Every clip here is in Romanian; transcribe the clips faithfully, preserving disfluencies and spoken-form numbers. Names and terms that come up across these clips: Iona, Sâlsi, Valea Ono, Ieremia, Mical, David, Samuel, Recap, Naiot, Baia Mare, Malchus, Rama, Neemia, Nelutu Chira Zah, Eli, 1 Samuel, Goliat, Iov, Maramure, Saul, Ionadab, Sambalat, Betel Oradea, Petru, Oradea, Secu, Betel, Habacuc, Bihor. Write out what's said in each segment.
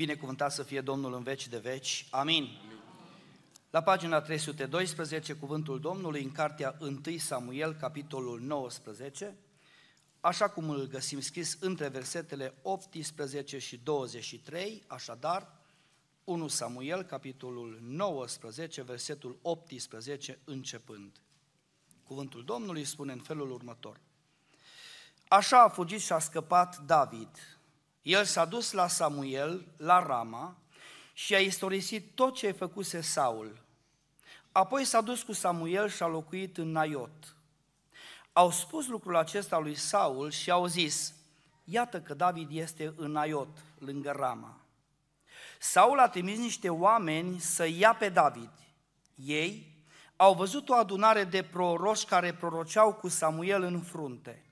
Binecuvântat să fie Domnul în veci de veci. Amin. Amin. La pagina trei sute doisprezece, cuvântul Domnului, în cartea unu Samuel, capitolul nouăsprezece, așa cum îl găsim scris între versetele optsprezece și douăzeci și trei, așadar, unu Samuel, capitolul nouăsprezece, versetul optsprezece, începând. Cuvântul Domnului spune în felul următor. Așa a fugit și a scăpat David. El s-a dus la Samuel, la Rama, și a istorisit tot ce făcuse Saul. Apoi s-a dus cu Samuel și a locuit în Naiot. Au spus lucrul acesta lui Saul și au zis, iată că David este în Naiot, lângă Rama. Saul a trimis niște oameni să ia pe David. Ei au văzut o adunare de proroși care proroceau cu Samuel în frunte.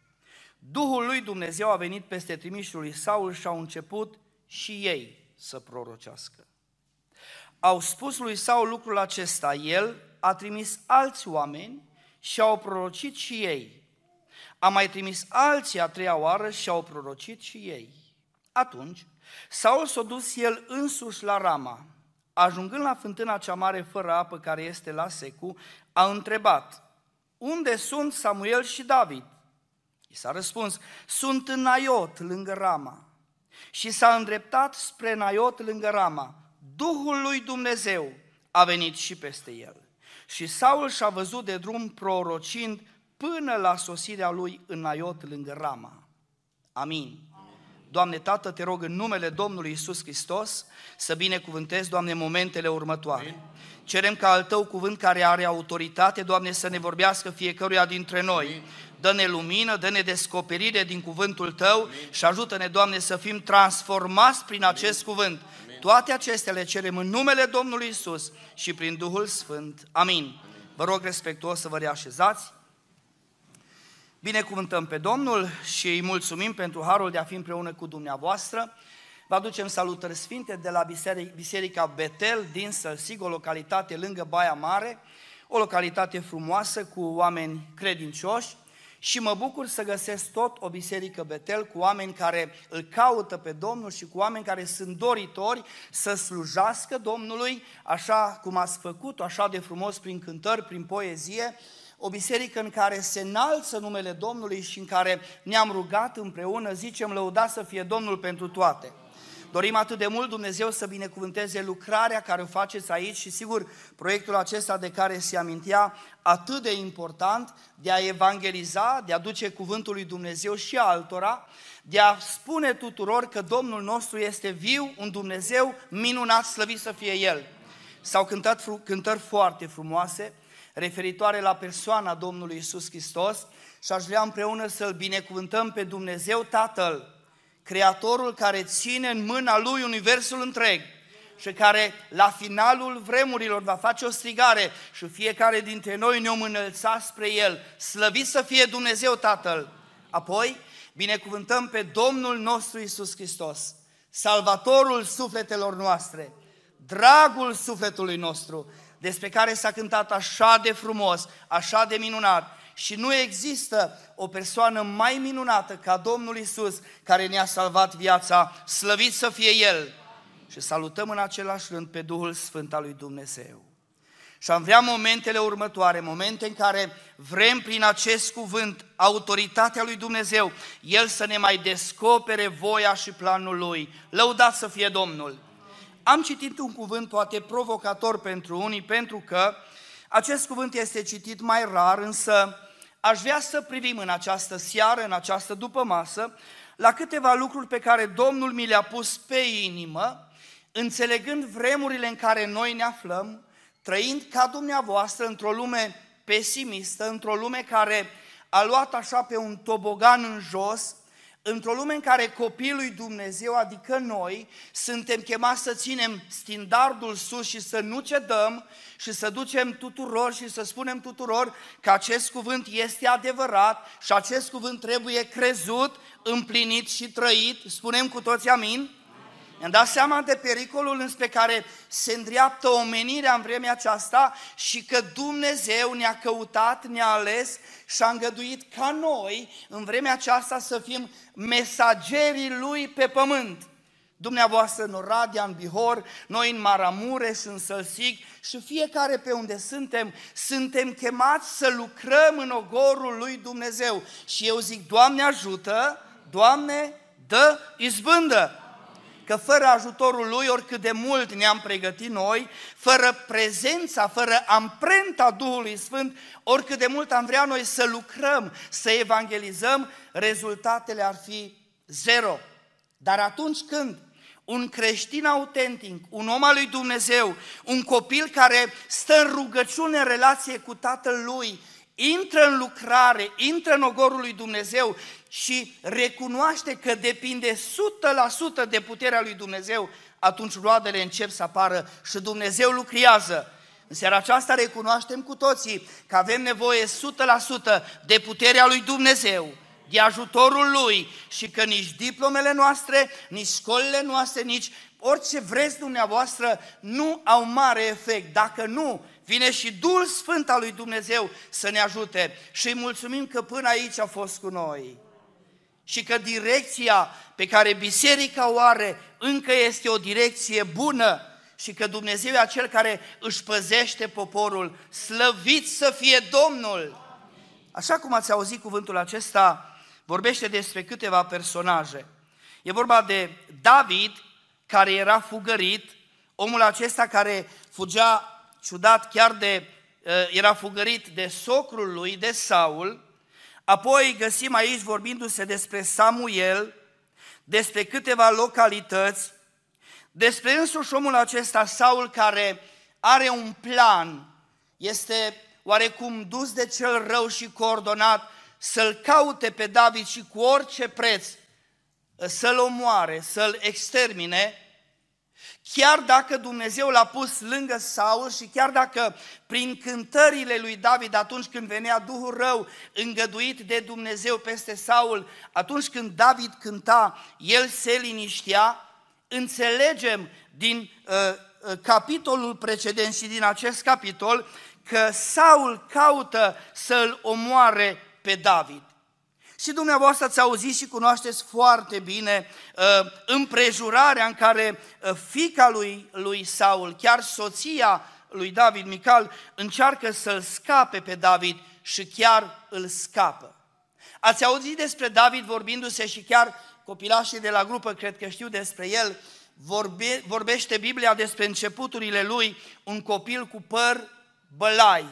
Duhul lui Dumnezeu a venit peste trimișul lui Saul și au început și ei să prorocească. Au spus lui Saul lucrul acesta, el a trimis alți oameni și au prorocit și ei. A mai trimis alții a treia oară și au prorocit și ei. Atunci, Saul s-a dus el însuși la Rama. Ajungând la fântâna cea mare fără apă care este la Secu, a întrebat, unde sunt Samuel și David? I s-a răspuns, sunt în Naiot, lângă Rama. Și s-a îndreptat spre Naiot, lângă Rama. Duhul lui Dumnezeu a venit și peste el. Și Saul și-a văzut de drum prorocind până la sosirea lui în Naiot, lângă Rama. Amin. Doamne Tată, te rog în numele Domnului Iisus Hristos să binecuvântezi, Doamne, momentele următoare. Amin. Cerem ca al Tău cuvânt care are autoritate, Doamne, să ne vorbească fiecăruia dintre noi. Amin. Dă-ne lumină, dă-ne descoperire din cuvântul Tău. Amin. Și ajută-ne, Doamne, să fim transformați prin Amin. Acest cuvânt. Amin. Toate acestea le cerem în numele Domnului Iisus și prin Duhul Sfânt. Amin. Amin. Vă rog respectuos să vă reașezați. Binecuvântăm pe Domnul și îi mulțumim pentru harul de a fi împreună cu dumneavoastră. Vă aducem salutări sfinte de la Biserica Betel din Sâlsi, o localitate lângă Baia Mare, o localitate frumoasă cu oameni credincioși și mă bucur să găsesc tot o Biserică Betel cu oameni care îl caută pe Domnul și cu oameni care sunt doritori să slujească Domnului așa cum ați făcut, așa de frumos prin cântări, prin poezie. O biserică în care se înalță numele Domnului și în care ne-am rugat împreună, zicem, lăudați să fie Domnul pentru toate. Dorim atât de mult, Dumnezeu, să binecuvânteze lucrarea care o faceți aici și, sigur, proiectul acesta de care se amintea atât de important, de a evangeliza, de a duce cuvântul lui Dumnezeu și altora, de a spune tuturor că Domnul nostru este viu, un Dumnezeu minunat, slăvit să fie El. S-au cântat fru- cântări foarte frumoase, referitoare la persoana Domnului Iisus Hristos și aș vrea împreună să-L binecuvântăm pe Dumnezeu Tatăl, Creatorul care ține în mâna Lui universul întreg și care la finalul vremurilor va face o strigare și fiecare dintre noi ne-om înălța spre El. Slăvit să fie Dumnezeu Tatăl! Apoi binecuvântăm pe Domnul nostru Iisus Hristos, Salvatorul sufletelor noastre, dragul sufletului nostru, despre care s-a cântat așa de frumos, așa de minunat. Și nu există o persoană mai minunată ca Domnul Iisus, care ne-a salvat viața, slăvit să fie El. Și salutăm în același rând pe Duhul Sfânt al lui Dumnezeu. Și am vrea momentele următoare, momente în care vrem prin acest cuvânt autoritatea lui Dumnezeu, El să ne mai descopere voia și planul Lui. Lăudat să fie Domnul! Am citit un cuvânt poate provocator pentru unii, pentru că acest cuvânt este citit mai rar, însă aș vrea să privim în această seară, în această dupămasă, la câteva lucruri pe care Domnul mi le-a pus pe inimă, înțelegând vremurile în care noi ne aflăm, trăind ca dumneavoastră într-o lume pesimistă, într-o lume care a luat așa pe un tobogan în jos, într-o lume în care copiii lui Dumnezeu, adică noi, suntem chemați să ținem standardul sus și să nu cedăm și să ducem tuturor și să spunem tuturor că acest cuvânt este adevărat și acest cuvânt trebuie crezut, împlinit și trăit. Spunem cu toți amin? Ne-am dat seama de pericolul înspre care se îndreaptă omenirea în vremea aceasta și că Dumnezeu ne-a căutat, ne-a ales și a îngăduit ca noi în vremea aceasta să fim mesagerii Lui pe pământ. Dumneavoastră în Oradea, în Bihor, noi în Maramure și în Sâlsic și fiecare pe unde suntem, suntem chemați să lucrăm în ogorul lui Dumnezeu. Și eu zic, Doamne ajută, Doamne dă izbândă! Că fără ajutorul Lui, oricât de mult ne-am pregătit noi, fără prezența, fără amprenta Duhului Sfânt, oricât de mult am vrea noi să lucrăm, să evangelizăm, rezultatele ar fi zero. Dar atunci când un creștin autentic, un om al lui Dumnezeu, un copil care stă în rugăciune în relație cu Tatăl lui, intră în lucrare, intră în ogorul lui Dumnezeu și recunoaște că depinde o sută la sută de puterea lui Dumnezeu, atunci roadele încep să apară și Dumnezeu lucrează. În seara aceasta recunoaștem cu toții că avem nevoie o sută la sută de puterea lui Dumnezeu, de ajutorul Lui și că nici diplomele noastre, nici școlile noastre, nici orice vreți dumneavoastră nu au mare efect. Dacă nu, vine și Duhul Sfânt al lui Dumnezeu să ne ajute și îi mulțumim că până aici a fost cu noi și că direcția pe care biserica o are încă este o direcție bună și că Dumnezeu e acel care își păzește poporul, slăvit să fie Domnul! Așa cum ați auzit cuvântul acesta, vorbește despre câteva personaje. E vorba de David, care era fugărit, omul acesta care fugea ciudat chiar de, era fugărit de socrul lui, de Saul. Apoi găsim aici vorbindu-se despre Samuel, despre câteva localități, despre însuși omul acesta, Saul, care are un plan, este oarecum dus de cel rău și coordonat să-l caute pe David și cu orice preț să-l omoare, să-l extermine, chiar dacă Dumnezeu l-a pus lângă Saul și chiar dacă prin cântările lui David, atunci când venea Duhul rău îngăduit de Dumnezeu peste Saul, atunci când David cânta, el se liniștea, înțelegem din uh, capitolul precedent și din acest capitol că Saul caută să-l omoare pe David. Și dumneavoastră ați auzit și cunoașteți foarte bine uh, împrejurarea în care uh, fiica lui, lui Saul, chiar soția lui David, Mical, încearcă să-l scape pe David și chiar îl scapă. Ați auzit despre David vorbindu-se și chiar copilașii de la grupă, cred că știu despre el, vorbe, vorbește Biblia despre începuturile lui, un copil cu păr bălai,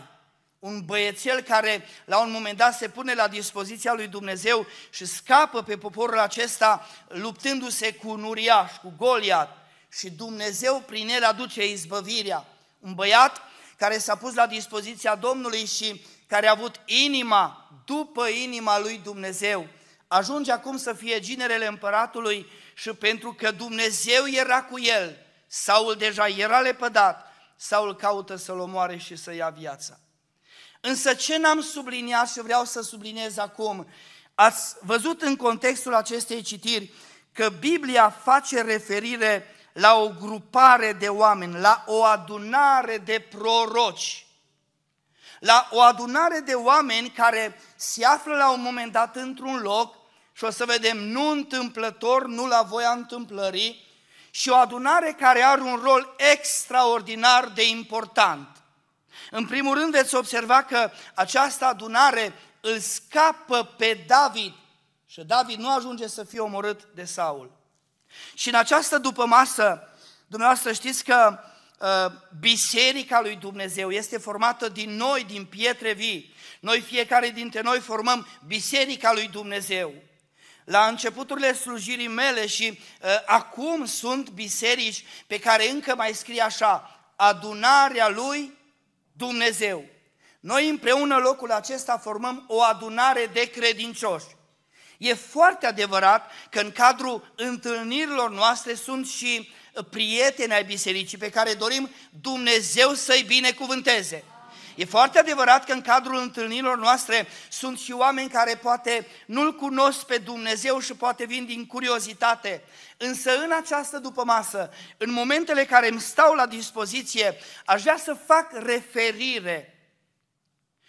un băiețel care la un moment dat se pune la dispoziția lui Dumnezeu și scapă pe poporul acesta luptându-se cu un uriaș, cu Goliat, și Dumnezeu prin el aduce izbăvirea. Un băiat care s-a pus la dispoziția Domnului și care a avut inima după inima lui Dumnezeu. Ajunge acum să fie ginerele împăratului și pentru că Dumnezeu era cu el, Saul deja era lepădat, Saul caută să-l omoare și să ia viața. Însă ce n-am subliniat și vreau să subliniez acum, ați văzut în contextul acestei citiri că Biblia face referire la o grupare de oameni, la o adunare de proroci, la o adunare de oameni care se află la un moment dat într-un loc și o să vedem nu întâmplător, nu la voia întâmplării, și o adunare care are un rol extraordinar de important. În primul rând veți observa că această adunare îl scapă pe David și David nu ajunge să fie omorât de Saul. Și în această dupămasă, dumneavoastră știți că uh, biserica lui Dumnezeu este formată din noi, din pietre vii. Noi, fiecare dintre noi, formăm biserica lui Dumnezeu. La începuturile slujirii mele și uh, acum sunt biserici pe care încă mai scrie așa, adunarea lui Dumnezeu. Noi împreună locul acesta formăm o adunare de credincioși. E foarte adevărat că în cadrul întâlnirilor noastre sunt și prieteni ai bisericii pe care dorim Dumnezeu să-i binecuvânteze. E foarte adevărat că în cadrul întâlnirilor noastre sunt și oameni care poate nu-L cunosc pe Dumnezeu și poate vin din curiozitate. Însă în această dupămasă, în momentele care îmi stau la dispoziție, aș vrea să fac referire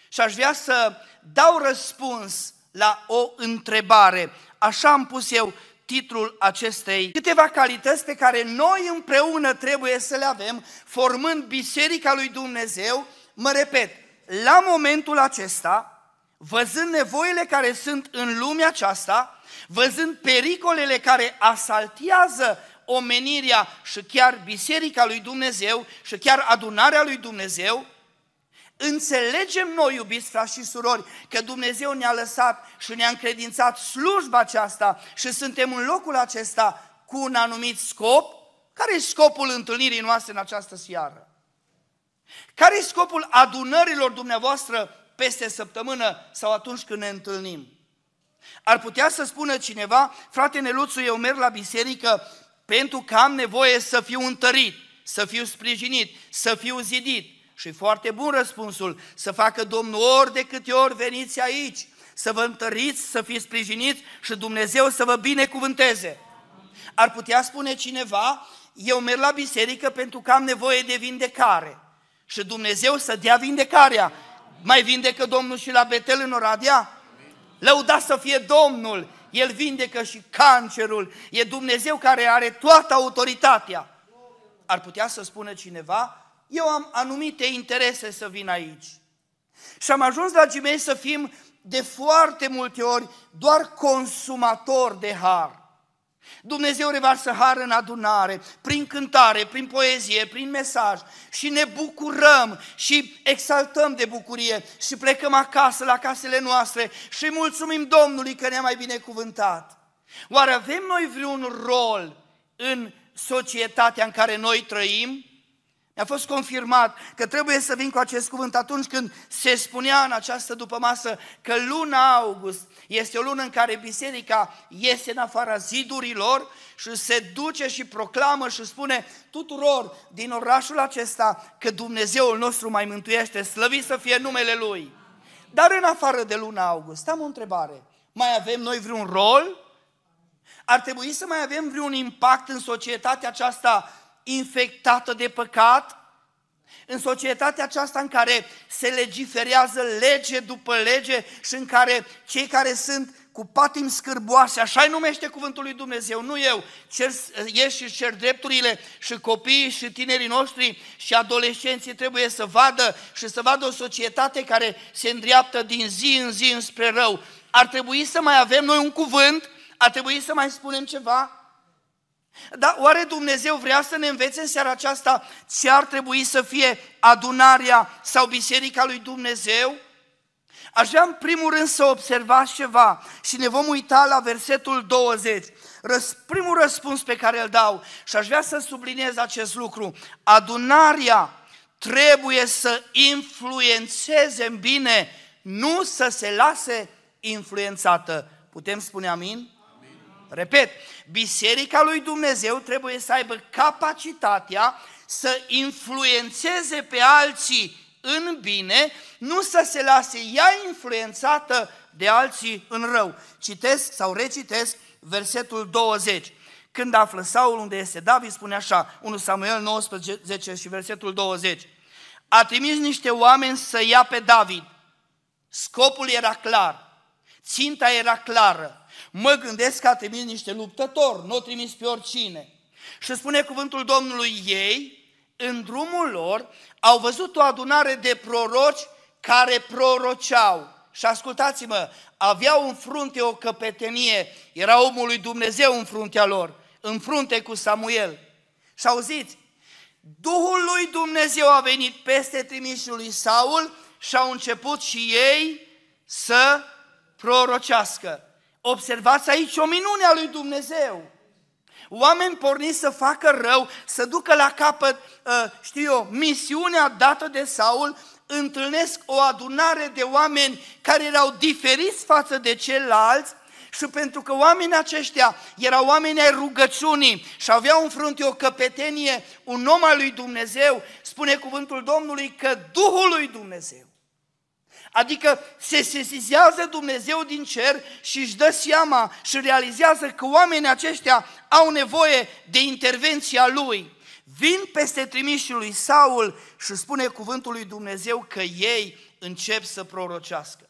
și aș vrea să dau răspuns la o întrebare. Așa am pus eu titlul acestei câteva calități pe care noi împreună trebuie să le avem formând Biserica lui Dumnezeu. Mă repet, la momentul acesta, văzând nevoile care sunt în lumea aceasta, văzând pericolele care asaltează omenirea și chiar Biserica lui Dumnezeu și chiar adunarea lui Dumnezeu, înțelegem noi, iubiți frați și surori, că Dumnezeu ne-a lăsat și ne-a încredințat slujba aceasta și suntem în locul acesta cu un anumit scop. Care e scopul întâlnirii noastre în această seară? Care e scopul adunărilor dumneavoastră peste săptămână sau atunci când ne întâlnim? Ar putea să spună cineva: frate Neluțu, eu merg la biserică pentru că am nevoie să fiu întărit, să fiu sprijinit, să fiu zidit. Și foarte bun răspunsul, să facă Domnul ori de câte ori veniți aici, să vă întăriți, să fiți sprijiniți și Dumnezeu să vă binecuvânteze. Ar putea spune cineva: eu merg la biserică pentru că am nevoie de vindecare și Dumnezeu să dea vindecarea. Mai vindecă Domnul și la Betel în Oradea? Lăudați să fie Domnul, El vindecă și cancerul, e Dumnezeu care are toată autoritatea. Ar putea să spună cineva: eu am anumite interese să vin aici. Și am ajuns, dragii mei, să fim de foarte multe ori doar consumatori de har. Dumnezeu revarsă har în adunare, prin cântare, prin poezie, prin mesaj și ne bucurăm și exaltăm de bucurie și plecăm acasă la casele noastre și mulțumim Domnului că ne-a mai binecuvântat. Oare avem noi vreun rol în societatea în care noi trăim? Mi-a fost confirmat că trebuie să vin cu acest cuvânt atunci când se spunea în această dupămasă că luna august este o lună în care biserica iese în afara zidurilor și se duce și proclamă și spune tuturor din orașul acesta că Dumnezeul nostru mai mântuiește, slăvit să fie numele Lui. Dar în afară de luna august, am o întrebare: mai avem noi vreun rol? Ar trebui să mai avem vreun impact în societatea aceasta infectată de păcat, în societatea aceasta în care se legiferează lege după lege și în care cei care sunt cu patimi scârboase, așa-i numește cuvântul lui Dumnezeu, nu eu, cer, ieși și cer drepturile și copiii și tinerii noștri și adolescenții trebuie să vadă și să vadă o societate care se îndreaptă din zi în zi înspre rău. Ar trebui să mai avem noi un cuvânt? Ar trebui să mai spunem ceva? Dar oare Dumnezeu vrea să ne învețe în seara aceasta ce ar trebui să fie adunarea sau biserica lui Dumnezeu? Aș vrea în primul rând să observați ceva și ne vom uita la versetul douăzeci. Răs, primul răspuns pe care îl dau și aș vrea să subliniez acest lucru: adunarea trebuie să influențeze în bine, nu să se lase influențată. Putem spune amin? Repet, Biserica lui Dumnezeu trebuie să aibă capacitatea să influențeze pe alții în bine, nu să se lase ea influențată de alții în rău. Citesc sau recitesc versetul douăzeci. Când află Saul unde este David, spune așa, întâi Samuel nouăsprezece și versetul douăzeci. A trimis niște oameni să ia pe David. Scopul era clar, ținta era clară. Mă gândesc că a trimis niște luptători, nu o trimis pe oricine. Și spune cuvântul Domnului: ei, în drumul lor, au văzut o adunare de proroci care proroceau. Și ascultați-mă, aveau în frunte o căpetenie, era omul lui Dumnezeu în fruntea lor, în frunte cu Samuel. Și auziți, Duhul lui Dumnezeu a venit peste trimisul lui Saul și au început și ei să prorocească. Observați aici o minune a lui Dumnezeu. Oameni porniți să facă rău, să ducă la capăt, știu eu, misiunea dată de Saul, întâlnesc o adunare de oameni care erau diferiți față de ceilalți și pentru că oamenii aceștia erau oameni ai rugăciunii și aveau în frunte o căpetenie, un om al lui Dumnezeu, spune cuvântul Domnului că Duhul lui Dumnezeu, adică se sesizează Dumnezeu din cer și își dă seama și realizează că oamenii aceștia au nevoie de intervenția Lui. Vin peste trimișul lui Saul și spune cuvântul lui Dumnezeu că ei încep să prorocească.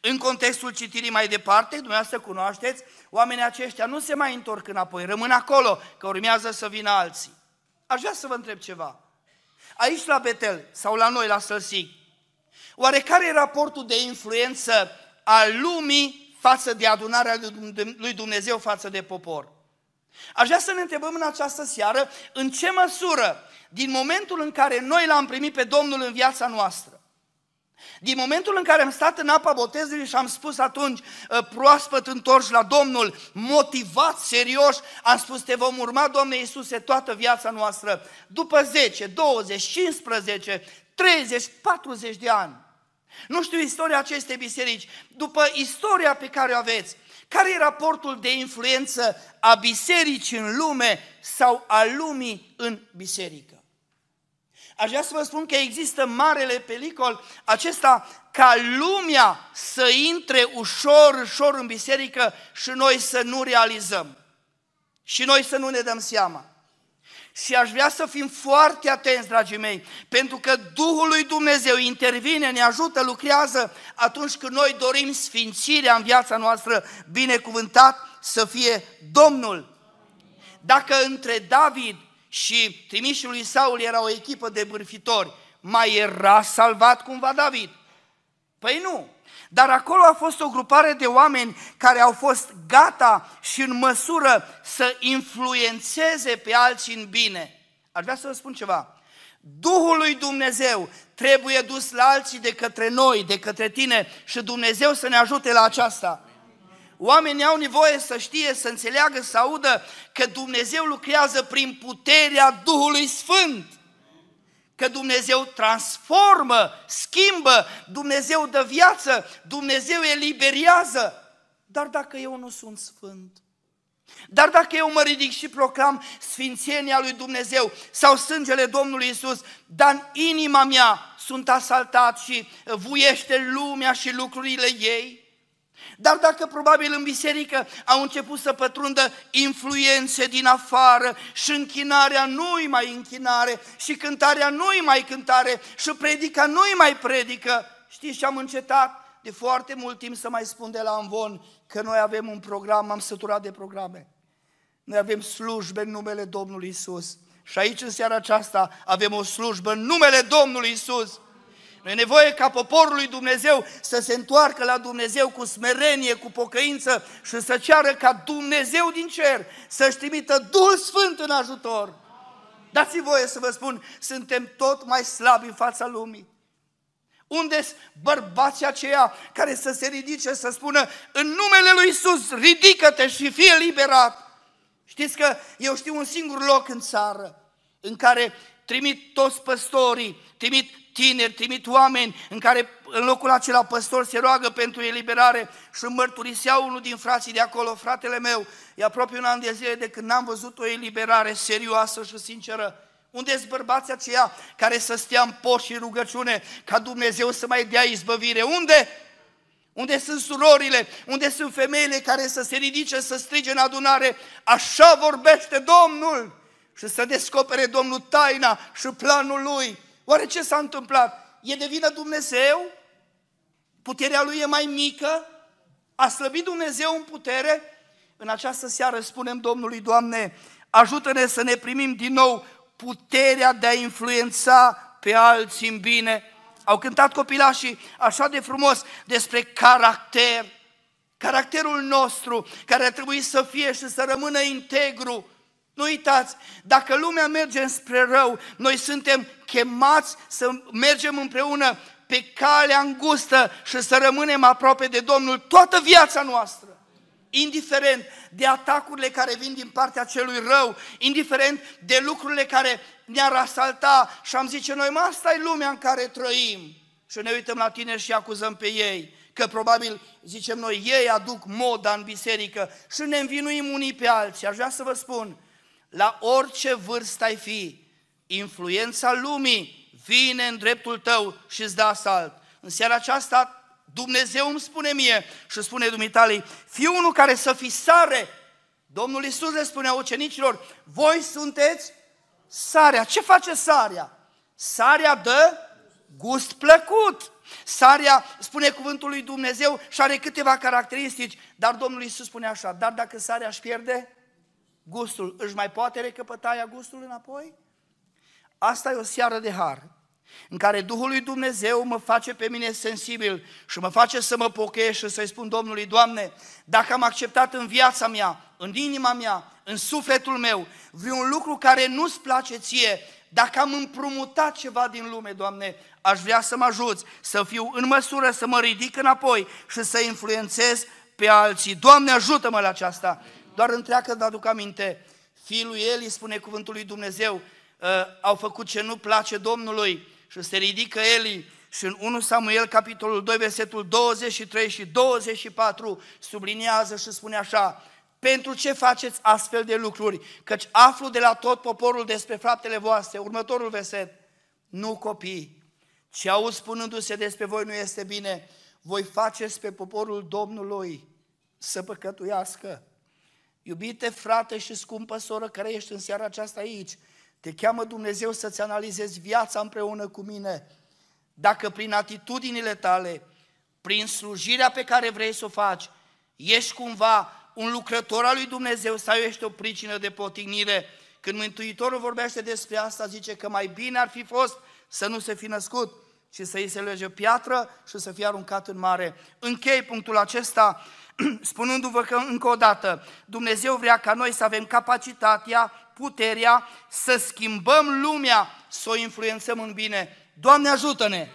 În contextul citirii mai departe, dumneavoastră cunoașteți, oamenii aceștia nu se mai întorc înapoi, rămân acolo, că urmează să vină alții. Aș vrea să vă întreb ceva. Aici la Betel sau la noi, la Sâlsic, oare care e raportul de influență al lumii față de adunarea lui Dumnezeu față de popor? Aș vrea să ne întrebăm în această seară în ce măsură, din momentul în care noi l-am primit pe Domnul în viața noastră, din momentul în care am stat în apa botezului și am spus atunci, proaspăt întorși la Domnul, motivat, serios, am spus, te vom urma, Doamne Iisuse, toată viața noastră, după zece, douăzeci, cincisprezece, treizeci, patruzeci de ani. Nu știu istoria acestei biserici, după istoria pe care o aveți, care e raportul de influență a bisericii în lume sau a lumii în biserică? Aș vrea să vă spun că există marele pericol acesta ca lumea să intre ușor, ușor în biserică și noi să nu realizăm. Și noi să nu ne dăm seama. Și aș vrea să fim foarte atenți, dragii mei, pentru că Duhul lui Dumnezeu intervine, ne ajută, lucrează atunci când noi dorim sfințirea în viața noastră, binecuvântat să fie Domnul. Dacă între David și trimișul lui Saul era o echipă de bârfitori, mai era salvat cumva David? Păi nu. Dar acolo a fost o grupare de oameni care au fost gata și în măsură să influențeze pe alții în bine. Aș vrea să vă spun ceva. Duhul lui Dumnezeu trebuie dus la alții de către noi, de către tine și Dumnezeu să ne ajute la aceasta. Oamenii au nevoie să știe, să înțeleagă, să audă că Dumnezeu lucrează prin puterea Duhului Sfânt. Că Dumnezeu transformă, schimbă, Dumnezeu dă viață, Dumnezeu eliberează. Dar dacă eu nu sunt sfânt? Dar dacă eu mă ridic și proclam sfințenia lui Dumnezeu sau sângele Domnului Iisus, dar în inima mea sunt asaltat și vuiește lumea și lucrurile ei? Dar dacă probabil în biserică au început să pătrundă influențe din afară și închinarea nu-i mai închinare și cântarea nu-i mai cântare și predica nu-i mai predică, știți ce am încetat? De foarte mult timp să mai spun de la amvon că noi avem un program, m-am săturat de programe. Noi avem slujbe în numele Domnului Iisus și aici în seara aceasta avem o slujbă în numele Domnului Iisus. E nevoie ca poporul lui Dumnezeu să se întoarcă la Dumnezeu cu smerenie, cu pocăință și să ceară ca Dumnezeu din cer să-și trimită Duhul Sfânt în ajutor. Dați-mi voie să vă spun, suntem tot mai slabi în fața lumii. Unde-s bărbații aceia care să se ridice, să spună în numele lui Iisus, ridică-te și fie liberat. Știți că eu știu un singur loc în țară în care trimit toți păstorii, trimit tineri, trimit oameni în care în locul acela păstor se roagă pentru eliberare și mărturisea unul din frații de acolo, fratele meu, e aproape un an de zile de când n-am văzut o eliberare serioasă și sinceră. Unde-s bărbații aceia care să stea în post și rugăciune ca Dumnezeu să mai dea izbăvire? Unde? Unde sunt surorile? Unde sunt femeile care să se ridice, să strige în adunare? Așa vorbește Domnul! Și să descopere Domnul taina și planul Lui. Oare ce s-a întâmplat? E de vină Dumnezeu? Puterea Lui e mai mică? A slăbit Dumnezeu în putere? În această seară spunem Domnului, Doamne, ajută-ne să ne primim din nou puterea de a influența pe alții în bine. Au cântat copilașii așa de frumos despre caracter, caracterul nostru care ar trebui să fie și să rămână integru. Nu uitați, dacă lumea merge spre rău, noi suntem chemați să mergem împreună pe calea îngustă și să rămânem aproape de Domnul toată viața noastră. Indiferent de atacurile care vin din partea celui rău, indiferent de lucrurile care ne-ar asalta și am zice noi, mă, asta e lumea în care trăim. Și ne uităm la tineri și acuzăm pe ei, că probabil, zicem noi, ei aduc moda în biserică și ne învinuim unii pe alții. Aș vrea să vă spun, la orice vârstă ai fi, influența lumii vine în dreptul tău și îți dă asalt. În seara aceasta Dumnezeu îmi spune mie și spune dumitalei, fii unul care să fii sare. Domnul Iisus le spunea ucenicilor, voi sunteți sarea. Ce face sarea? Sarea dă gust plăcut. Sarea, spune cuvântul lui Dumnezeu, și are câteva caracteristici, dar Domnul Iisus spune așa: dar dacă sarea își pierde gustul, își mai poate recăpăta ea gustul înapoi? Asta e o seară de har, în care Duhul lui Dumnezeu mă face pe mine sensibil și mă face să mă pocăiesc și să-i spun Domnului: Doamne, dacă am acceptat în viața mea, în inima mea, în sufletul meu, vreun lucru care nu-ți place ție, dacă am împrumutat ceva din lume, Doamne, aș vrea să mă ajuți să fiu în măsură să mă ridic înapoi și să influențez pe alții. Doamne, ajută-mă la aceasta! Doar întreagă, îmi aduc aminte, fiul lui Eli, spune cuvântul lui Dumnezeu, au făcut ce nu place Domnului. Și se ridică Eli și în întâi Samuel, capitolul doi, versetul douăzeci și trei și douăzeci și patru, subliniază și spune așa: pentru ce faceți astfel de lucruri? Căci aflu de la tot poporul despre faptele voastre. Următorul verset: nu, copii, ce aud spunându-se despre voi nu este bine, voi faceți pe poporul Domnului să păcătuiască. Iubite frate și scumpă soră care ești în seara aceasta aici, te cheamă Dumnezeu să-ți analizezi viața împreună cu mine. Dacă prin atitudinile tale, prin slujirea pe care vrei să o faci, ești cumva un lucrător al lui Dumnezeu sau ești o pricină de potignire. Când Mântuitorul vorbește despre asta, zice că mai bine ar fi fost să nu se fi născut, ci să îi se lege piatră și să fie aruncat în mare. Închei punctul acesta spunându-vă că, încă o dată, Dumnezeu vrea ca noi să avem capacitatea, puterea să schimbăm lumea, să o influențăm în bine. Doamne, ajută-ne!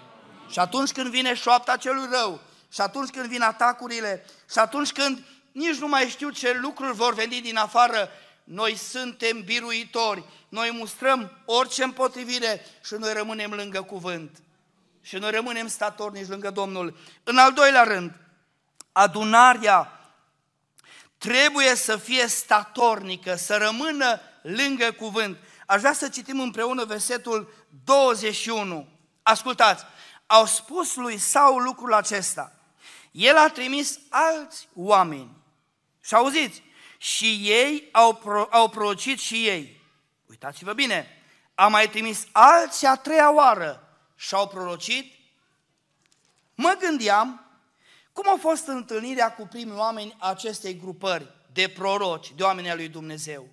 Și atunci când vine șoapta celui rău, și atunci când vin atacurile, și atunci când nici nu mai știu ce lucruri vor veni din afară, noi suntem biruitori, noi mustrăm orice împotrivire și noi rămânem lângă cuvânt. Și noi rămânem statornici lângă Domnul. În al doilea rând, adunarea trebuie să fie statornică, să rămână lângă cuvânt. Aș vrea să citim împreună versetul douăzeci și unu. Ascultați! Au spus lui Saul lucrul acesta: el a trimis alți oameni. Și auziți, și ei au, pro, au prorocit și ei. Uitați-vă bine, a mai trimis alți a treia oară și au prorocit. Mă gândeam, cum a fost întâlnirea cu primii oameni acestei grupări de proroci, de oameni ai lui Dumnezeu?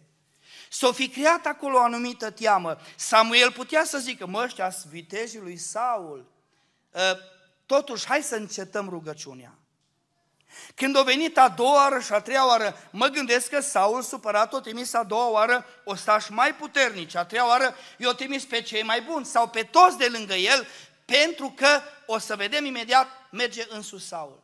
S-o fi creat acolo o anumită teamă. Samuel putea să zică: mă, ăștia sunt vitejii lui Saul, totuși hai să încetăm rugăciunea. Când a venit a doua oară și a treia oară, mă gândesc că Saul, supărat, o trimis a doua oară ostași mai puternici, a treia oară i-o trimis pe cei mai buni sau pe toți de lângă el, pentru că, o să vedem imediat, merge în sus Saul.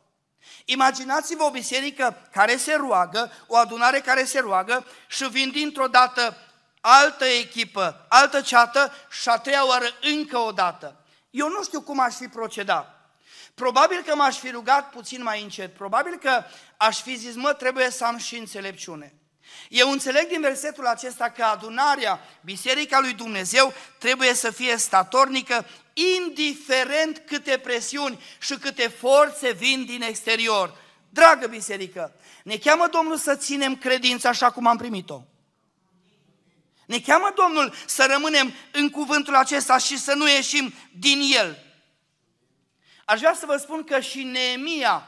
Imaginați-vă o biserică care se roagă, o adunare care se roagă și vin dintr-o dată altă echipă, altă ceată și a treia oară încă o dată. Eu nu știu cum aș fi procedat. Probabil că m-aș fi rugat puțin mai încet, probabil că aș fi zis: mă, trebuie să am și înțelepciune. Eu înțeleg din versetul acesta că adunarea, biserica lui Dumnezeu, trebuie să fie statornică, indiferent câte presiuni și câte forțe vin din exterior. Dragă biserică, ne cheamă Domnul să ținem credința așa cum am primit-o. Ne cheamă Domnul să rămânem în cuvântul acesta și să nu ieșim din el. Aș vrea să vă spun că și Neemia,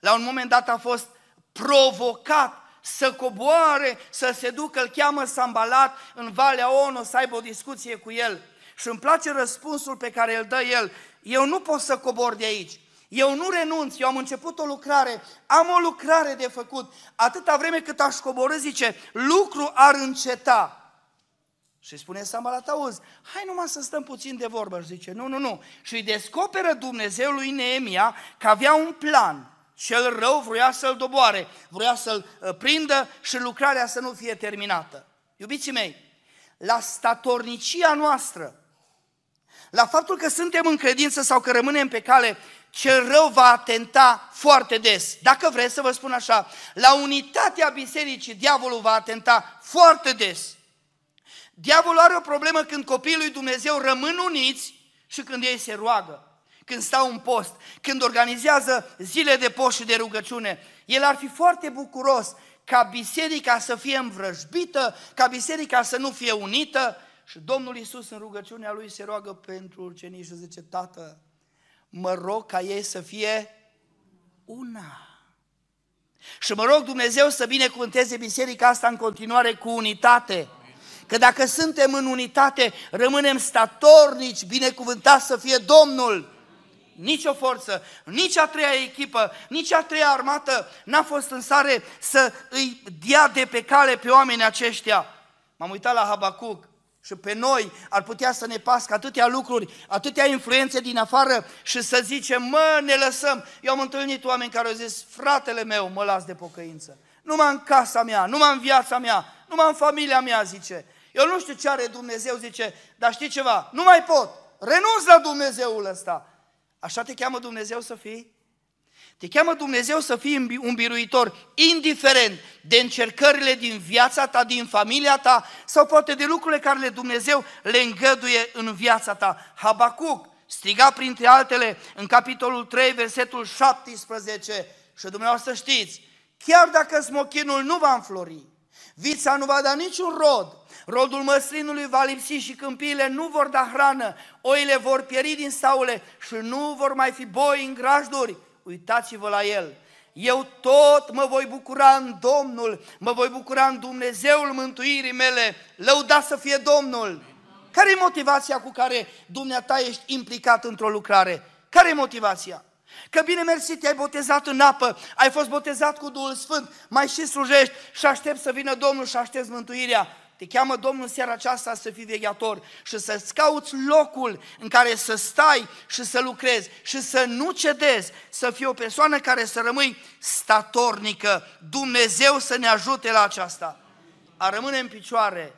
la un moment dat, a fost provocat să coboare, să se ducă, îl cheamă Sambalat în Valea Ono să aibă o discuție cu el. Și îmi place răspunsul pe care îl dă el: eu nu pot să cobor de aici, eu nu renunț, eu am început o lucrare, am o lucrare de făcut, atâta vreme cât aș coborî, zice, lucru ar înceta. Și spune Sambalat: auzi, hai numai să stăm puțin de vorbă. Și zice: nu, nu, nu. Și îi descoperă Dumnezeu lui Neemia că avea un plan. Cel rău vroia să-l doboare, vroia să-l prindă și lucrarea să nu fie terminată. Iubiții mei, la statornicia noastră, la faptul că suntem în credință sau că rămânem pe cale, cel rău va atenta foarte des. Dacă vreți să vă spun așa, la unitatea bisericii diavolul va atenta foarte des. Diavolul are o problemă când copiii lui Dumnezeu rămân uniți și când ei se roagă, când stau în post, când organizează zile de post și de rugăciune. El ar fi foarte bucuros ca biserica să fie învrăjbită, ca biserica să nu fie unită. Și Domnul Iisus, în rugăciunea Lui, se roagă pentru ucenicii și zice: Tată, mă rog ca ei să fie una. Și mă rog Dumnezeu să binecuvânteze biserica asta în continuare cu unitate. Că dacă suntem în unitate, rămânem statornici, binecuvântați să fie Domnul. Nici o forță, nici a treia echipă, nici a treia armată n-a fost în stare să îi dea de pe cale pe oamenii aceștia. M-am uitat la Habacuc și pe noi ar putea să ne pască atâtea lucruri, atâtea influențe din afară și să zicem, mă, ne lăsăm. Eu am întâlnit oameni care au zis, fratele meu, mă las de pocăință. Numai în casa mea, numai în viața mea, numai în familia mea, zice. Eu nu știu ce are Dumnezeu, zice, dar știi ceva, nu mai pot, renunț la Dumnezeul ăsta. Așa te cheamă Dumnezeu să fii? Te cheamă Dumnezeu să fii un biruitor, indiferent de încercările din viața ta, din familia ta, sau poate de lucrurile care le Dumnezeu le îngăduie în viața ta. Habacuc striga printre altele în capitolul trei, versetul șaptesprezece, și dumneavoastră știți, chiar dacă smochinul nu va înflori, vița nu va da niciun rod, rodul măslinului va lipsi și câmpiile nu vor da hrană, oile vor pieri din staule și nu vor mai fi boi în grajduri, uitați-vă la el. Eu tot mă voi bucura în Domnul, mă voi bucura în Dumnezeul mântuirii mele, lăudați să fie Domnul. Care e motivația cu care dumneata ești implicat într-o lucrare? Care e motivația? Că bine mersi, te-ai botezat în apă, ai fost botezat cu Duhul Sfânt, mai și slujești și aștept să vină Domnul și aștept mântuirea. Te cheamă Domnul seara aceasta să fii vegheator și să-ți cauți locul în care să stai și să lucrezi și să nu cedezi, să fii o persoană care să rămâi statornică. Dumnezeu să ne ajute la aceasta. A rămâne în picioare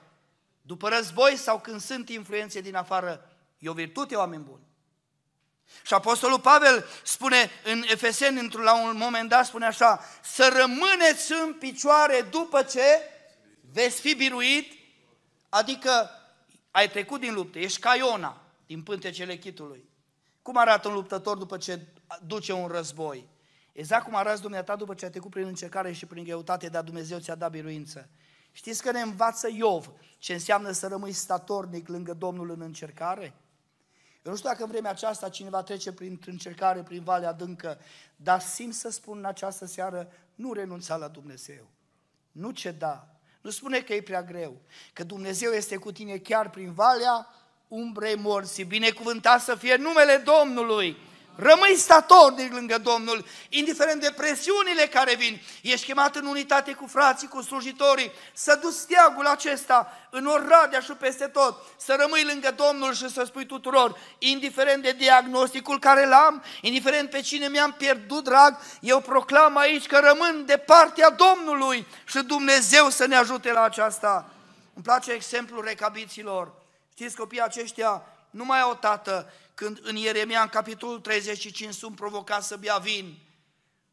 după război sau când sunt influențe din afară e o virtute, oameni buni. Și Apostolul Pavel spune în Efeseni, la un moment dat, spune așa, să rămâneți în picioare după ce veți fi biruit, adică ai trecut din lupte, ești ca Iona din pântecele chitului. Cum arată un luptător după ce duce un război? Exact cum arăți dumneata după ce ai trecut prin încercare și prin greutate, dar Dumnezeu ți-a dat biruință. Știți că ne învață Iov ce înseamnă să rămâi statornic lângă Domnul în încercare? Eu nu știu dacă în vremea aceasta cineva trece prin încercare, prin valea adâncă, dar simt să spun în această seară, nu renunța la Dumnezeu, nu ceda, nu spune că e prea greu, că Dumnezeu este cu tine chiar prin valea umbrei morții, binecuvântat să fie numele Domnului. Rămâi statornic lângă Domnul, indiferent de presiunile care vin, ești chemat în unitate cu frații, cu slujitorii, să duci steagul acesta în Oradea și peste tot, să rămâi lângă Domnul și să spui tuturor, indiferent de diagnosticul care l-am, indiferent pe cine mi-am pierdut, drag, eu proclam aici că rămân de partea Domnului și Dumnezeu să ne ajute la aceasta. Îmi place exemplul recabiților. Știți, copiii aceștia nu mai au tată, când în Ieremia, în capitolul treizeci și cinci, sunt provocați să bea vin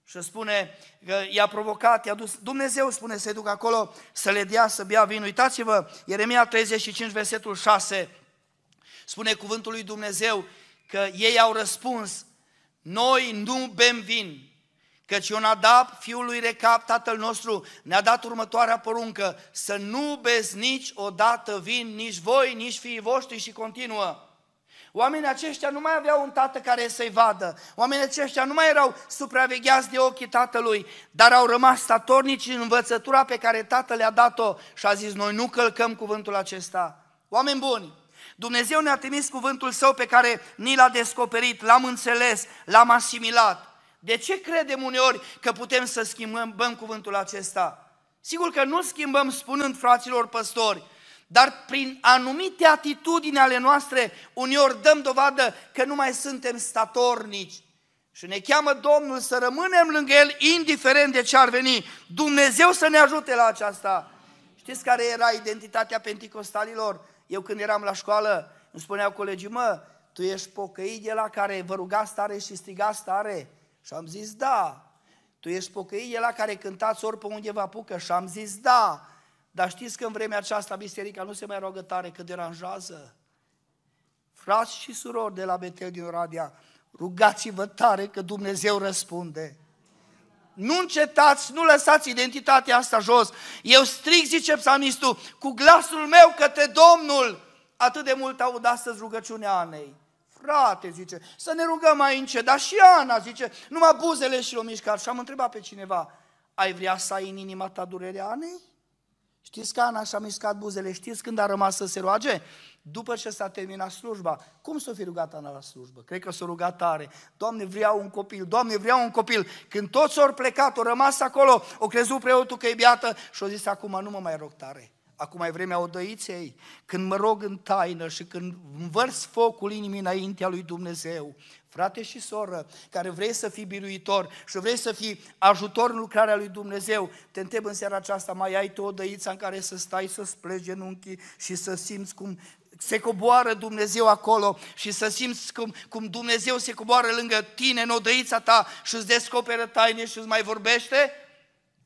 și spune că i-a provocat, i-a dus, Dumnezeu spune să-i duc acolo să le dea să bea vin. Uitați-vă, Ieremia treizeci și cinci, versetul șase, spune cuvântul lui Dumnezeu că ei au răspuns, noi nu bem vin, căci Ionadab, fiul lui Recap, tatăl nostru, ne-a dat următoarea poruncă, să nu beți niciodată vin, nici voi, nici fiii voștri, și continuă. Oamenii aceștia nu mai aveau un tată care să-i vadă, oamenii aceștia nu mai erau supravegheați de ochii tatălui, dar au rămas statornici în învățătura pe care tatăl le-a dat-o și a zis, noi nu călcăm cuvântul acesta. Oameni buni, Dumnezeu ne-a trimis cuvântul Său pe care ni l-a descoperit, l-am înțeles, l-am asimilat. De ce credem uneori că putem să schimbăm cuvântul acesta? Sigur că nu schimbăm spunând fraților păstori, dar prin anumite atitudini ale noastre, uneori dăm dovadă că nu mai suntem statornici. Și ne cheamă Domnul să rămânem lângă El, indiferent de ce ar veni. Dumnezeu să ne ajute la aceasta. Știți care era identitatea penticostalilor? Eu când eram la școală, îmi spuneau colegii, mă, tu ești pocăit de la care vă rugați tare și strigați tare? Și am zis, da. Tu ești pocăit de la care cântați ori pe unde vă apucă? Și am zis, da. Dar știți că în vremea aceasta biserica nu se mai rogă tare, că deranjează. Frați și surori de la Betel din Oradea, rugați-vă tare că Dumnezeu răspunde. Nu încetați, nu lăsați identitatea asta jos. Eu strig, zice psalmistul, cu glasul meu către Domnul. Atât de mult aud astăzi rugăciunea Anei. frate, zice, să ne rugăm aici, dar și Ana, zice, numai buzele și-o mișcat. Și am întrebat pe cineva, ai vrea să ai în inima ta durerea Anei? Știți că Ana și-a mișcat buzele, știți când a rămas să se roage? După ce s-a terminat slujba. Cum s-a fi rugat Ana la slujbă? Cred că s-a rugat tare. Doamne, vreau un copil, Doamne, vreau un copil. Când toți au plecat, au rămas acolo, au crezut preotul că e beată și au zis, acum nu mă mai rog tare. Acum e vremea odăiței, când mă rog în taină și când învărs focul inimii înaintea lui Dumnezeu. Frate și soră, care vrei să fii biruitor și vrei să fii ajutor în lucrarea lui Dumnezeu, te întreb în seara aceasta, mai ai tu o dăiță în care să stai, să-ți pleci genunchii și să simți cum se coboară Dumnezeu acolo și să simți cum, cum Dumnezeu se coboară lângă tine în odăița ta și îți descoperă taine și îți mai vorbește?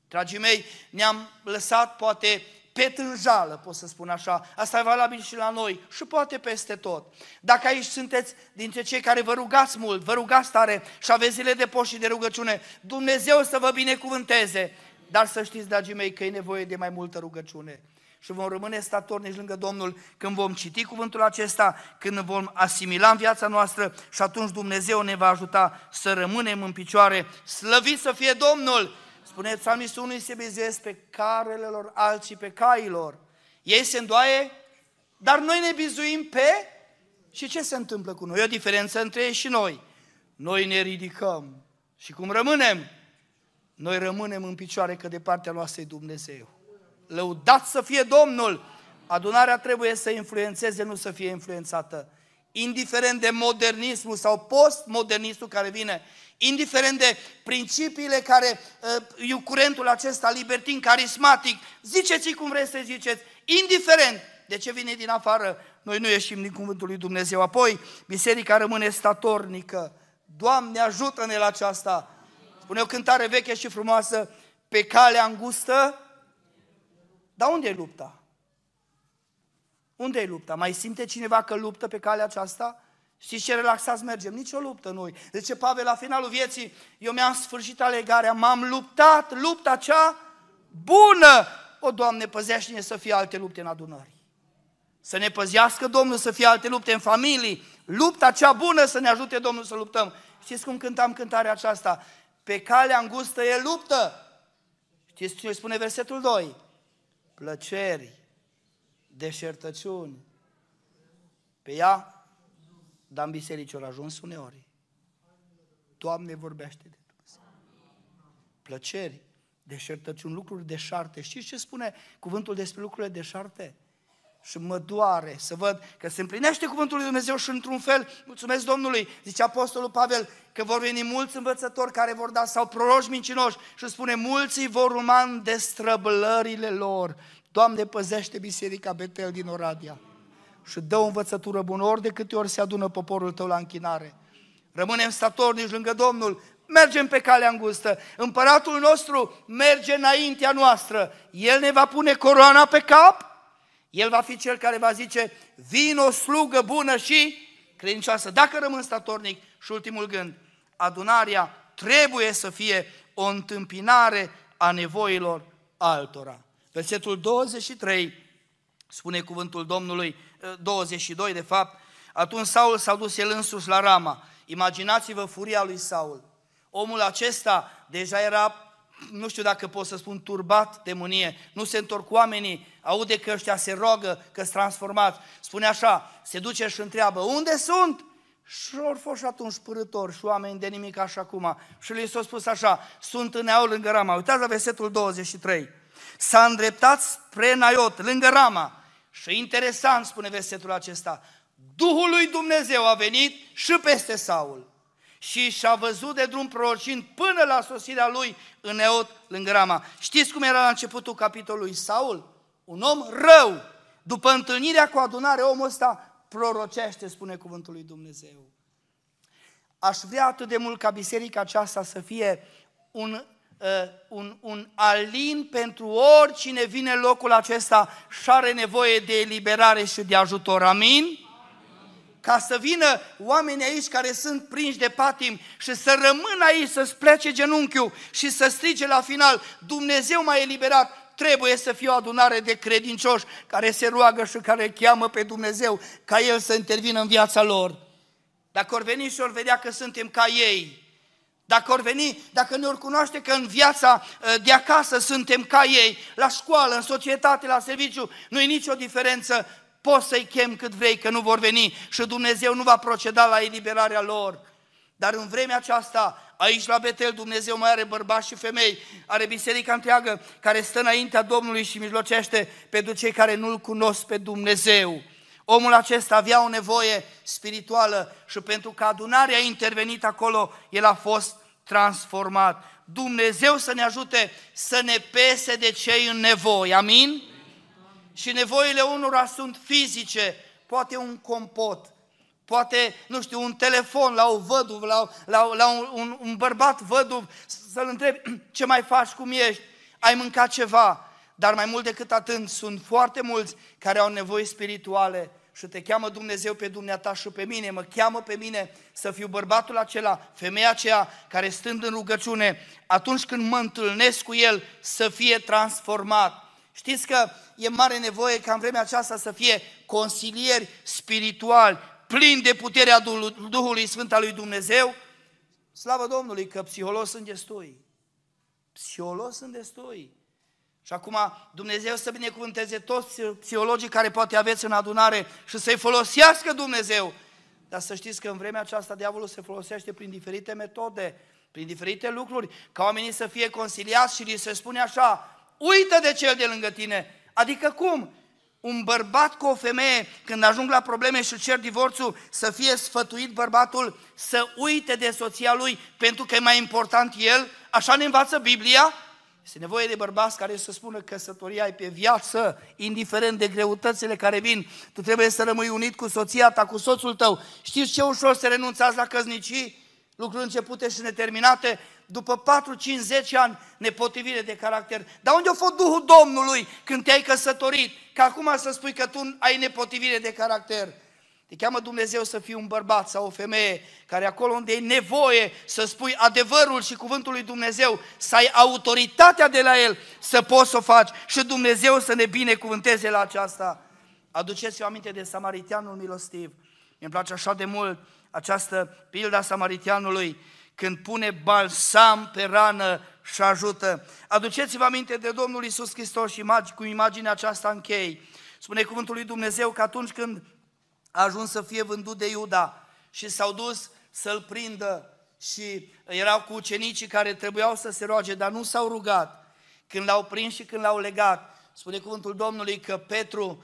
Dragii mei, ne-am lăsat poate pe tânjală, pot să spun așa, asta e valabil și la noi și poate peste tot. Dacă aici sunteți dintre cei care vă rugați mult, vă rugați tare și aveți zile de post și de rugăciune, Dumnezeu să vă binecuvânteze, dar să știți, dragii mei, că e nevoie de mai multă rugăciune. Și vom rămâne statornici lângă Domnul când vom citi cuvântul acesta, când vom asimila în viața noastră și atunci Dumnezeu ne va ajuta să rămânem în picioare. Slăvit să fie Domnul! Spune psalmistul, unii se bizuiesc pe carele lor, alții pe cailor. Ei se îndoaie, dar noi ne bizuim pe... Și ce se întâmplă cu noi? E o diferență între ei și noi. Noi ne ridicăm. Și cum rămânem? Noi rămânem în picioare, că de partea noastră e Dumnezeu. Lăudat să fie Domnul! Adunarea trebuie să influențeze, nu să fie influențată. Indiferent de modernismul sau postmodernismul care vine, indiferent de principiile care, uh, curentul acesta libertin, carismatic, ziceți-i cum vreți să ziceți, indiferent de ce vine din afară, noi nu ieșim din cuvântul lui Dumnezeu. Apoi, biserica rămâne statornică. Doamne, ajută-ne la aceasta! Spune o cântare veche și frumoasă, pe calea îngustă, dar unde e lupta? Unde e lupta? Mai simte cineva că luptă pe calea aceasta? Știți ce relaxați mergem? Nici o luptă noi. Zice Pavel la finalul vieții, eu mi-am sfârșit alegarea, m-am luptat, lupta cea bună. O, Doamne, păzește-ne să fie alte lupte în adunări. Să ne păzească Domnul să fie alte lupte în familii. Lupta cea bună să ne ajute Domnul să luptăm. Știți cum cântam cântarea aceasta? Pe calea îngustă e luptă. Știți ce spune versetul doi? Plăceri, deșertăciuni. Pe ea, dar în biserici au ajuns uneori. Doamne, vorbește de Dumnezeu. Plăceri, deșertăciuni, lucruri deșarte. Știți ce spune cuvântul despre lucrurile deșarte? Și mă doare să văd că se împlinește cuvântul lui Dumnezeu și într-un fel, mulțumesc Domnului, zice Apostolul Pavel, că vor veni mulți învățători care vor da, sau proroși mincinoși, și spune, mulți vor urma în destrăbălările lor. Doamne, păzește biserica Betel din Oradea. Și dă o învățătură bună, ori de câte ori se adună poporul tău la închinare. Rămânem statornici lângă Domnul, mergem pe calea îngustă. Împăratul nostru merge înaintea noastră. El ne va pune coroana pe cap, El va fi Cel care va zice, vino slugă bună și credincioasă. Dacă rămân statornic, și ultimul gând, adunarea trebuie să fie o întâmpinare a nevoilor altora. Versetul douăzeci și trei spune cuvântul Domnului, douăzeci și doi de fapt, atunci Saul s-a dus el însuși la Rama. Imaginați-vă furia lui Saul. Omul acesta deja era, nu știu dacă pot să spun, turbat de mânie. Nu se întorc oamenii, aude că ăștia se roagă, că-s transformați. Spune așa, se duce și întreabă, unde sunt? Și ori fost și atunci părători și oameni de nimic așa acum. Și le s-a spus așa, sunt în Neau lângă Rama. Uitați la versetul douăzeci și trei. S-a îndreptat spre Naiot, lângă Rama. Și interesant, spune versetul acesta, Duhul lui Dumnezeu a venit și peste Saul și și-a văzut de drum prorocind până la sosirea lui în Naiot, lângă Rama. Știți cum era la începutul capitolului Saul? Un om rău. După întâlnirea cu adunare, omul ăsta prorocește, spune cuvântul lui Dumnezeu. Aș vrea atât de mult ca biserica aceasta să fie un... Uh, un, un alin pentru oricine vine în locul acesta și are nevoie de eliberare și de ajutor. Amin? Amin? Ca să vină oamenii aici care sunt prinși de patim și să rămână aici, să-ți plece genunchiul și să strige la final, Dumnezeu m-a eliberat. Trebuie să fie o adunare de credincioși care se roagă și care cheamă pe Dumnezeu ca El să intervină în viața lor. Dacă or veni și or vedea că suntem ca ei, dacă or veni, dacă ne-or cunoaște că în viața de acasă suntem ca ei, la școală, în societate, la serviciu, nu e nicio diferență, poți să-i chem cât vrei că nu vor veni și Dumnezeu nu va proceda la eliberarea lor. Dar în vremea aceasta, aici la Betel, Dumnezeu mai are bărbați și femei, are biserica întreagă care stă înaintea Domnului și mijlocește pentru cei care nu-L cunosc pe Dumnezeu. Omul acesta avea o nevoie spirituală și pentru că adunarea a intervenit acolo, el a fost transformat. Dumnezeu să ne ajute să ne pese de cei în nevoie, amin? Amin. Și nevoile unora sunt fizice, poate un compot, poate, nu știu, un telefon la o văduvă, la, la, la un, un, un bărbat văduv, să-l întrebi ce mai faci, cum ești, ai mâncat ceva. Dar mai mult decât atât, sunt foarte mulți care au nevoi spirituale și te cheamă Dumnezeu pe dumneata și pe mine, mă cheamă pe mine să fiu bărbatul acela, femeia aceea care stând în rugăciune, atunci când mă întâlnesc cu el, să fie transformat. Știți că e mare nevoie ca în vremea aceasta să fie consilieri spirituali, plini de puterea Duhului Sfânt al lui Dumnezeu. Slavă Domnului că psihologi sunt destui. Psihologi sunt destui. Și acum Dumnezeu să binecuvânteze toți psihologii care poate aveți în adunare și să-i folosească Dumnezeu. Dar să știți că în vremea aceasta diavolul se folosește prin diferite metode, prin diferite lucruri, ca oamenii să fie conciliați și li se spune așa, uită de cel de lângă tine. Adică cum? Un bărbat cu o femeie, când ajung la probleme și cer divorțul, să fie sfătuit bărbatul să uite de soția lui pentru că e mai important el? Așa ne învață Biblia? Este nevoie de bărbați care să spună că căsătoria e pe viață, indiferent de greutățile care vin. Tu trebuie să rămâi unit cu soția ta, cu soțul tău. Știți ce ușor să renunțați la căsnicii? Lucruri începute și neterminate. După patru, cinci, zece ani, nepotrivire de caracter. Dar unde a fost Duhul Domnului când te-ai căsătorit? Că acum să spui că tu ai nepotrivire de caracter. Te cheamă Dumnezeu să fii un bărbat sau o femeie care acolo unde e nevoie să spui adevărul și cuvântul lui Dumnezeu, să ai autoritatea de la El, să poți să o faci și Dumnezeu să ne binecuvânteze la aceasta. Aduceți-vă aminte de samaritianul milostiv. Mi-mi place așa de mult această pilda samaritianului când pune balsam pe rană și ajută. Aduceți-vă aminte de Domnul Iisus Hristos și cu imaginea aceasta închei. Spune cuvântul lui Dumnezeu că atunci când a ajuns să fie vândut de Iuda și s-au dus să-l prindă și erau cu ucenicii care trebuiau să se roage, dar nu s-au rugat. Când l-au prins și când l-au legat, spune cuvântul Domnului că Petru,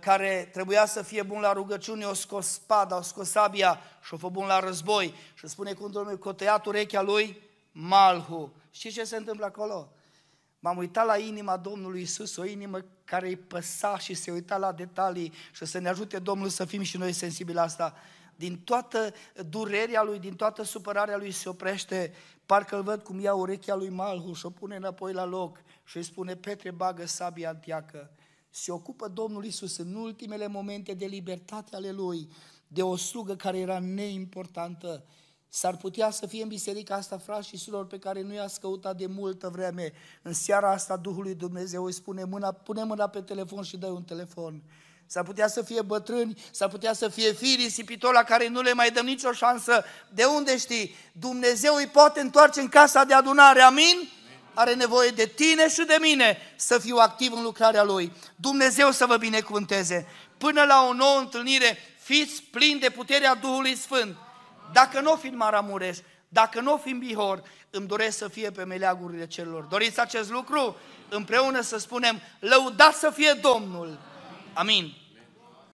care trebuia să fie bun la rugăciune, o scos spada, o scos sabia și o fă bun la război. Și spune cuvântul Domnului că o tăiat urechea lui Malchus. Știți ce se întâmplă acolo? M-am uitat la inima Domnului Iisus, o inimă care îi păsa și se uita la detalii și să ne ajute Domnul să fim și noi sensibili la asta. Din toată durerea lui, din toată supărarea lui se oprește, parcă îl văd cum ia urechea lui Malchus și o pune înapoi la loc și îi spune, Petre, bagă sabia în teacă. Se ocupă Domnul Iisus în ultimele momente de libertate ale lui, de o slugă care era neimportantă. S-ar putea să fie în biserica asta, frați și surori, pe care nu i-ați căutat de multă vreme. În seara asta Duhului Dumnezeu îi spune, mâna, pune mâna pe telefon și dă un telefon. S-ar putea să fie bătrâni, s-ar putea să fie fii risipitori la care nu le mai dăm nicio șansă. De unde știi? Dumnezeu îi poate întoarce în casa de adunare, amin? Are nevoie de tine și de mine să fiu activ în lucrarea Lui. Dumnezeu să vă binecuvânteze. Până la o nouă întâlnire, fiți plini de puterea Duhului Sfânt. Dacă nu o fi în Maramureș, dacă nu o fi în Bihor, îmi doresc să fie pe meleagurile celor. Doriți acest lucru? Împreună să spunem, lăudați să fie Domnul. Amin.